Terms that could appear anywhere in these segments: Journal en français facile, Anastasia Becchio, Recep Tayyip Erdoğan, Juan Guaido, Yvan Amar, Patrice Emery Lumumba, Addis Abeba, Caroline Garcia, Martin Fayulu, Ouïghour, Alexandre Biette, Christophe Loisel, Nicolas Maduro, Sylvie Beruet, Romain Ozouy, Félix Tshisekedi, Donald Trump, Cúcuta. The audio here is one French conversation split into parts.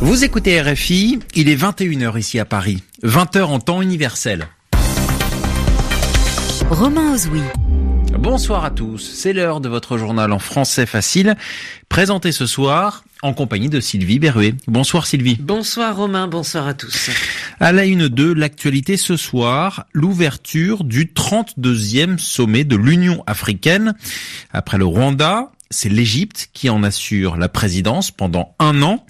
Vous écoutez RFI, il est 21h ici à Paris, 20h en temps universel. Romain Ozouy. Bonsoir à tous, c'est l'heure de votre journal en français facile, présenté ce soir en compagnie de Sylvie Beruet. Bonsoir Sylvie. Bonsoir Romain, bonsoir à tous. À la une de l'actualité ce soir, l'ouverture du 32e sommet de l'Union africaine. Après le Rwanda, c'est l'Égypte qui en assure la présidence pendant un an.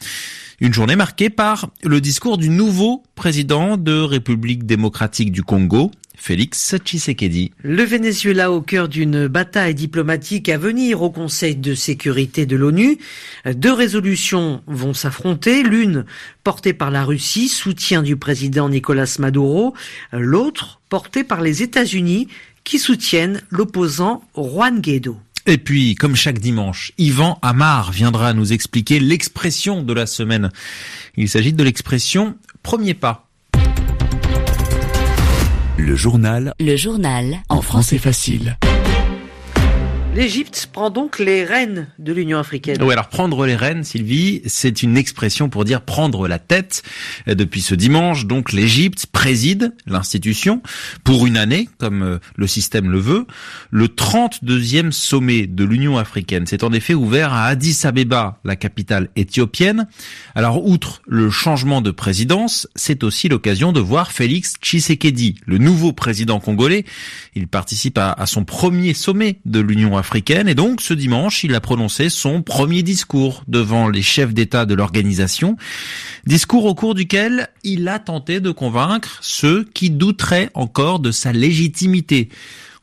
Une journée marquée par le discours du nouveau président de République démocratique du Congo, Félix Tshisekedi. Le Venezuela au cœur d'une bataille diplomatique à venir au Conseil de sécurité de l'ONU. Deux résolutions vont s'affronter. L'une portée par la Russie, soutien du président Nicolas Maduro. L'autre portée par les États-Unis qui soutiennent l'opposant Juan Guaido. Et puis, comme chaque dimanche, Yvan Amar viendra nous expliquer l'expression de la semaine. Il s'agit de l'expression « premier pas ». Le journal en français facile. L'Égypte prend donc les rênes de l'Union africaine. Oui, alors prendre les rênes, Sylvie, c'est une expression pour dire prendre la tête. Depuis ce dimanche, donc l'Égypte préside l'institution pour une année, comme le système le veut. Le 32e sommet de l'Union africaine s'est en effet ouvert à Addis Abeba, la capitale éthiopienne. Alors outre le changement de présidence, c'est aussi l'occasion de voir Félix Tshisekedi, le nouveau président congolais. Il participe à son premier sommet de l'Union africaine et donc ce dimanche il a prononcé son premier discours devant les chefs d'État de l'organisation, discours au cours duquel il a tenté de convaincre ceux qui douteraient encore de sa légitimité.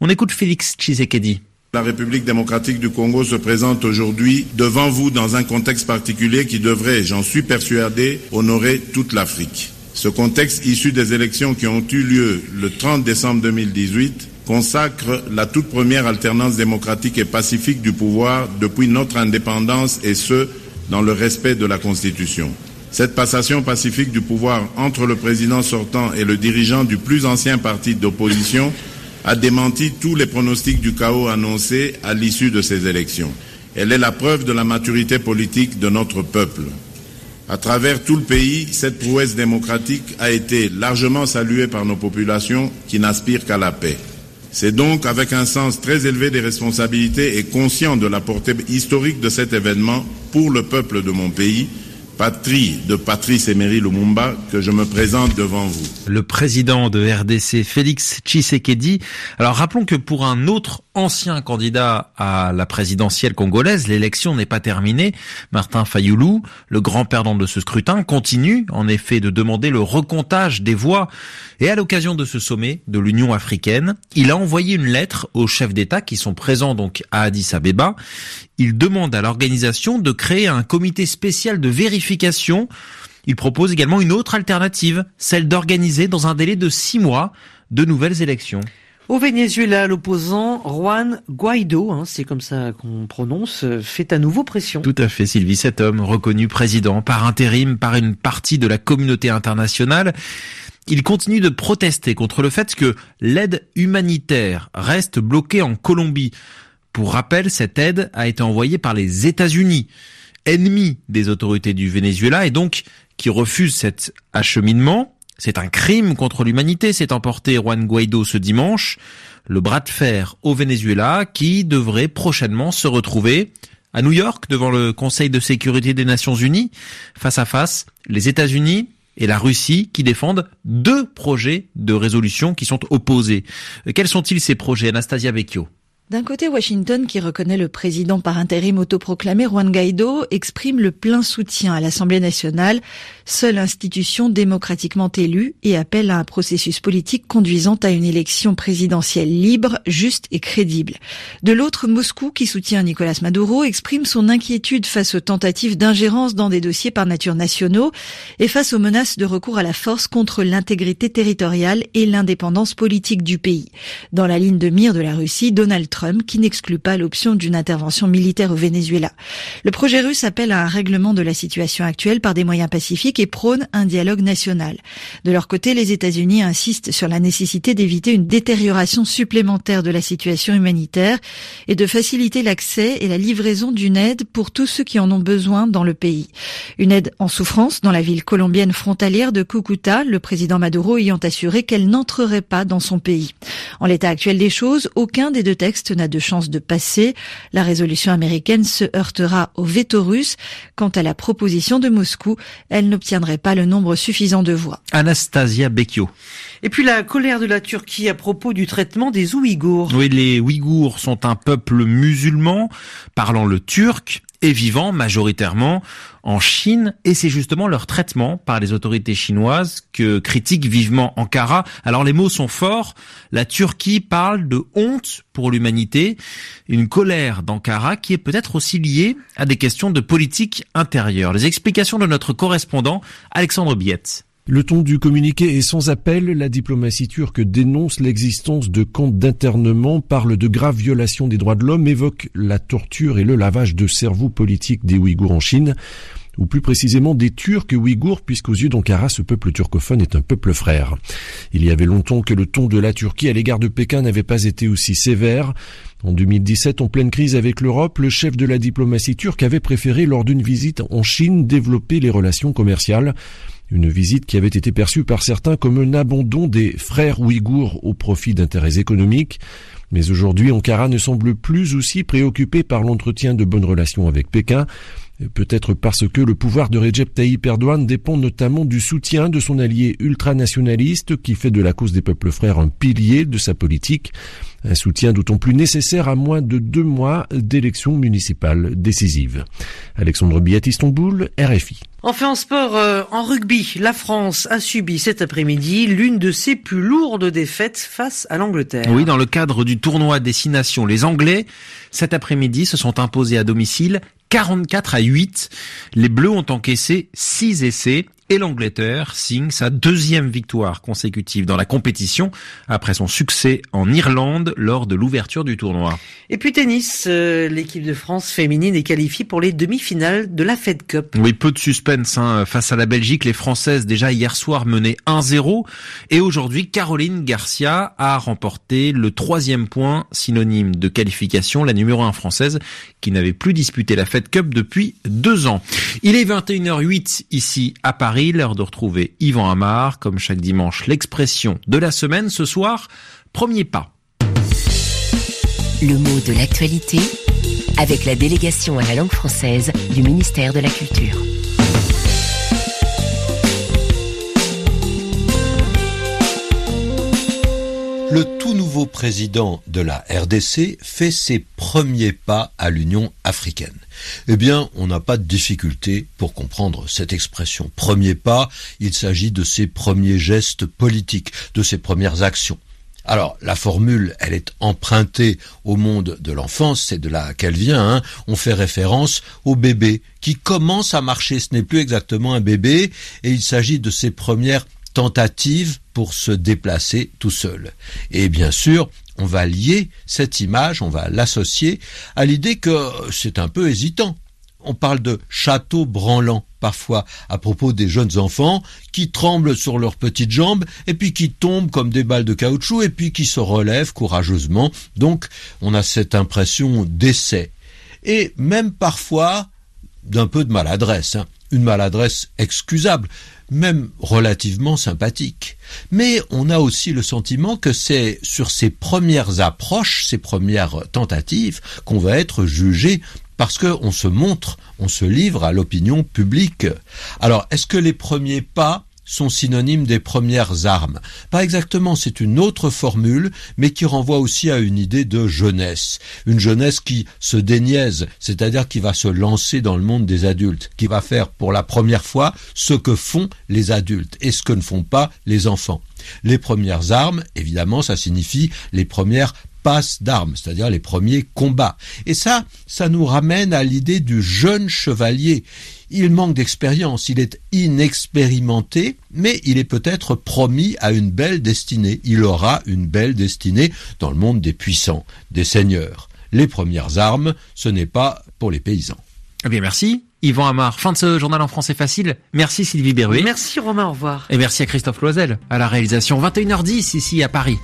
On écoute Félix Tshisekedi. La République démocratique du Congo se présente aujourd'hui devant vous dans un contexte particulier qui devrait, j'en suis persuadé, honorer toute l'Afrique. Ce contexte issu des élections qui ont eu lieu le 30 décembre 2018 consacre la toute première alternance démocratique et pacifique du pouvoir depuis notre indépendance et ce, dans le respect de la Constitution. Cette passation pacifique du pouvoir entre le président sortant et le dirigeant du plus ancien parti d'opposition a démenti tous les pronostics du chaos annoncés à l'issue de ces élections. Elle est la preuve de la maturité politique de notre peuple. À travers tout le pays, cette prouesse démocratique a été largement saluée par nos populations qui n'aspirent qu'à la paix. C'est donc avec un sens très élevé des responsabilités et conscient de la portée historique de cet événement pour le peuple de mon pays, patrie de Patrice Emery Lumumba, que je me présente devant vous. Le président de RDC, Félix Tshisekedi. Alors rappelons que pour un autre ancien candidat à la présidentielle congolaise, l'élection n'est pas terminée. Martin Fayulu, le grand perdant de ce scrutin, continue en effet de demander le recomptage des voix. Et à l'occasion de ce sommet de l'Union africaine, il a envoyé une lettre aux chefs d'État qui sont présents donc à Addis Abeba. Il demande à l'organisation de créer un comité spécial de vérification. Il propose également une autre alternative, celle d'organiser dans un délai de 6 mois de nouvelles élections. Au Venezuela, l'opposant Juan Guaido, c'est comme ça qu'on prononce, fait à nouveau pression. Tout à fait, Sylvie. Cet homme, reconnu président par intérim par une partie de la communauté internationale, il continue de protester contre le fait que l'aide humanitaire reste bloquée en Colombie. Pour rappel, cette aide a été envoyée par les États-Unis, ennemis des autorités du Venezuela et donc qui refusent cet acheminement. C'est un crime contre l'humanité, s'est emporté Juan Guaido ce dimanche. Le bras de fer au Venezuela qui devrait prochainement se retrouver à New York devant le Conseil de sécurité des Nations Unies. Face à face, les États-Unis et la Russie qui défendent 2 projets de résolution qui sont opposés. Quels sont-ils ces projets, Anastasia Becchio? D'un côté, Washington, qui reconnaît le président par intérim autoproclamé Juan Guaido, exprime le plein soutien à l'Assemblée nationale, seule institution démocratiquement élue, et appelle à un processus politique conduisant à une élection présidentielle libre, juste et crédible. De l'autre, Moscou, qui soutient Nicolas Maduro, exprime son inquiétude face aux tentatives d'ingérence dans des dossiers par nature nationaux et face aux menaces de recours à la force contre l'intégrité territoriale et l'indépendance politique du pays. Dans la ligne de mire de la Russie, Donald Trump, qui n'exclut pas l'option d'une intervention militaire au Venezuela. Le projet russe appelle à un règlement de la situation actuelle par des moyens pacifiques et prône un dialogue national. De leur côté, les États-Unis insistent sur la nécessité d'éviter une détérioration supplémentaire de la situation humanitaire et de faciliter l'accès et la livraison d'une aide pour tous ceux qui en ont besoin dans le pays. Une aide en souffrance dans la ville colombienne frontalière de Cúcuta, le président Maduro ayant assuré qu'elle n'entrerait pas dans son pays. En l'état actuel des choses, aucun des deux textes n'a de chance de passer. La résolution américaine se heurtera au veto russe. Quant à la proposition de Moscou, elle n'obtiendrait pas le nombre suffisant de voix. Anastasia Becchio. Et puis la colère de la Turquie à propos du traitement des Ouïghours. Oui, les Ouïghours sont un peuple musulman parlant le turc et vivant majoritairement en Chine, et c'est justement leur traitement par les autorités chinoises que critique vivement Ankara. Alors les mots sont forts, la Turquie parle de honte pour l'humanité, une colère d'Ankara qui est peut-être aussi liée à des questions de politique intérieure. Les explications de notre correspondant Alexandre Biette. Le ton du communiqué est sans appel. La diplomatie turque dénonce l'existence de camps d'internement, parle de graves violations des droits de l'homme, évoque la torture et le lavage de cerveau politique des Ouïghours en Chine, ou plus précisément des Turcs ouïghours, puisqu'aux yeux d'Ankara, ce peuple turcophone est un peuple frère. Il y avait longtemps que le ton de la Turquie à l'égard de Pékin n'avait pas été aussi sévère. En 2017, en pleine crise avec l'Europe, le chef de la diplomatie turque avait préféré, lors d'une visite en Chine, développer les relations commerciales. Une visite qui avait été perçue par certains comme un abandon des frères ouïghours au profit d'intérêts économiques. Mais aujourd'hui, Ankara ne semble plus aussi préoccupé par l'entretien de bonnes relations avec Pékin. Peut-être parce que le pouvoir de Recep Tayyip Erdoğan dépend notamment du soutien de son allié ultranationaliste qui fait de la cause des peuples frères un pilier de sa politique. Un soutien d'autant plus nécessaire à moins de 2 mois d'élections municipales décisives. Alexandre Biette, Istanbul, RFI. Enfin en sport, en rugby, la France a subi cet après-midi l'une de ses plus lourdes défaites face à l'Angleterre. Oui, dans le cadre du tournoi Destination, les Anglais, cet après-midi, se sont imposés à domicile 44-8. Les Bleus ont encaissé 6 essais et l'Angleterre signe sa 2e victoire consécutive dans la compétition après son succès en Irlande lors de l'ouverture du tournoi. Et puis tennis, l'équipe de France féminine est qualifiée pour les demi-finales de la Fed Cup. Oui, peu de suspense face à la Belgique. Les Françaises déjà hier soir menaient 1-0 et aujourd'hui Caroline Garcia a remporté le 3e point synonyme de qualification. La numéro 1 française qui n'avait plus disputé la Fed Cup depuis 2 ans. Il est 21h08 ici à Paris. L'heure de retrouver Yvan Amar, comme chaque dimanche, l'expression de la semaine. Ce soir, premier pas. Le mot de l'actualité avec la délégation à la langue française du ministère de la Culture. Le tout nouveau président de la RDC fait ses premiers pas à l'Union africaine. Eh bien, on n'a pas de difficulté pour comprendre cette expression. Premier pas, il s'agit de ses premiers gestes politiques, de ses premières actions. Alors, la formule, elle est empruntée au monde de l'enfance, c'est de là qu'elle vient, hein. On fait référence au bébé qui commence à marcher. Ce n'est plus exactement un bébé et il s'agit de ses premières tentative pour se déplacer tout seul. Et bien sûr, on va lier cette image, on va l'associer à l'idée que c'est un peu hésitant. On parle de château branlant parfois à propos des jeunes enfants qui tremblent sur leurs petites jambes et puis qui tombent comme des balles de caoutchouc et puis qui se relèvent courageusement. Donc, on a cette impression d'essai et même parfois d'un peu de maladresse, hein. Une maladresse excusable, même relativement sympathique. Mais on a aussi le sentiment que c'est sur ces premières approches, ces premières tentatives, qu'on va être jugé parce qu'on se montre, on se livre à l'opinion publique. Alors, est-ce que les premiers pas sont synonymes des premières armes? Pas exactement, c'est une autre formule, mais qui renvoie aussi à une idée de jeunesse. Une jeunesse qui se déniaise, c'est-à-dire qui va se lancer dans le monde des adultes, qui va faire pour la première fois ce que font les adultes et ce que ne font pas les enfants. Les premières armes, évidemment, ça signifie les premières passe d'armes, c'est-à-dire les premiers combats. Et ça nous ramène à l'idée du jeune chevalier. Il manque d'expérience, il est inexpérimenté, mais il est peut-être promis à une belle destinée. Il aura une belle destinée dans le monde des puissants, des seigneurs. Les premières armes, ce n'est pas pour les paysans. Eh bien, merci. Yvan Amar, fin de ce journal en français facile. Merci Sylvie Beruet. Merci Romain, au revoir. Et merci à Christophe Loisel à la réalisation. 21h10 ici à Paris.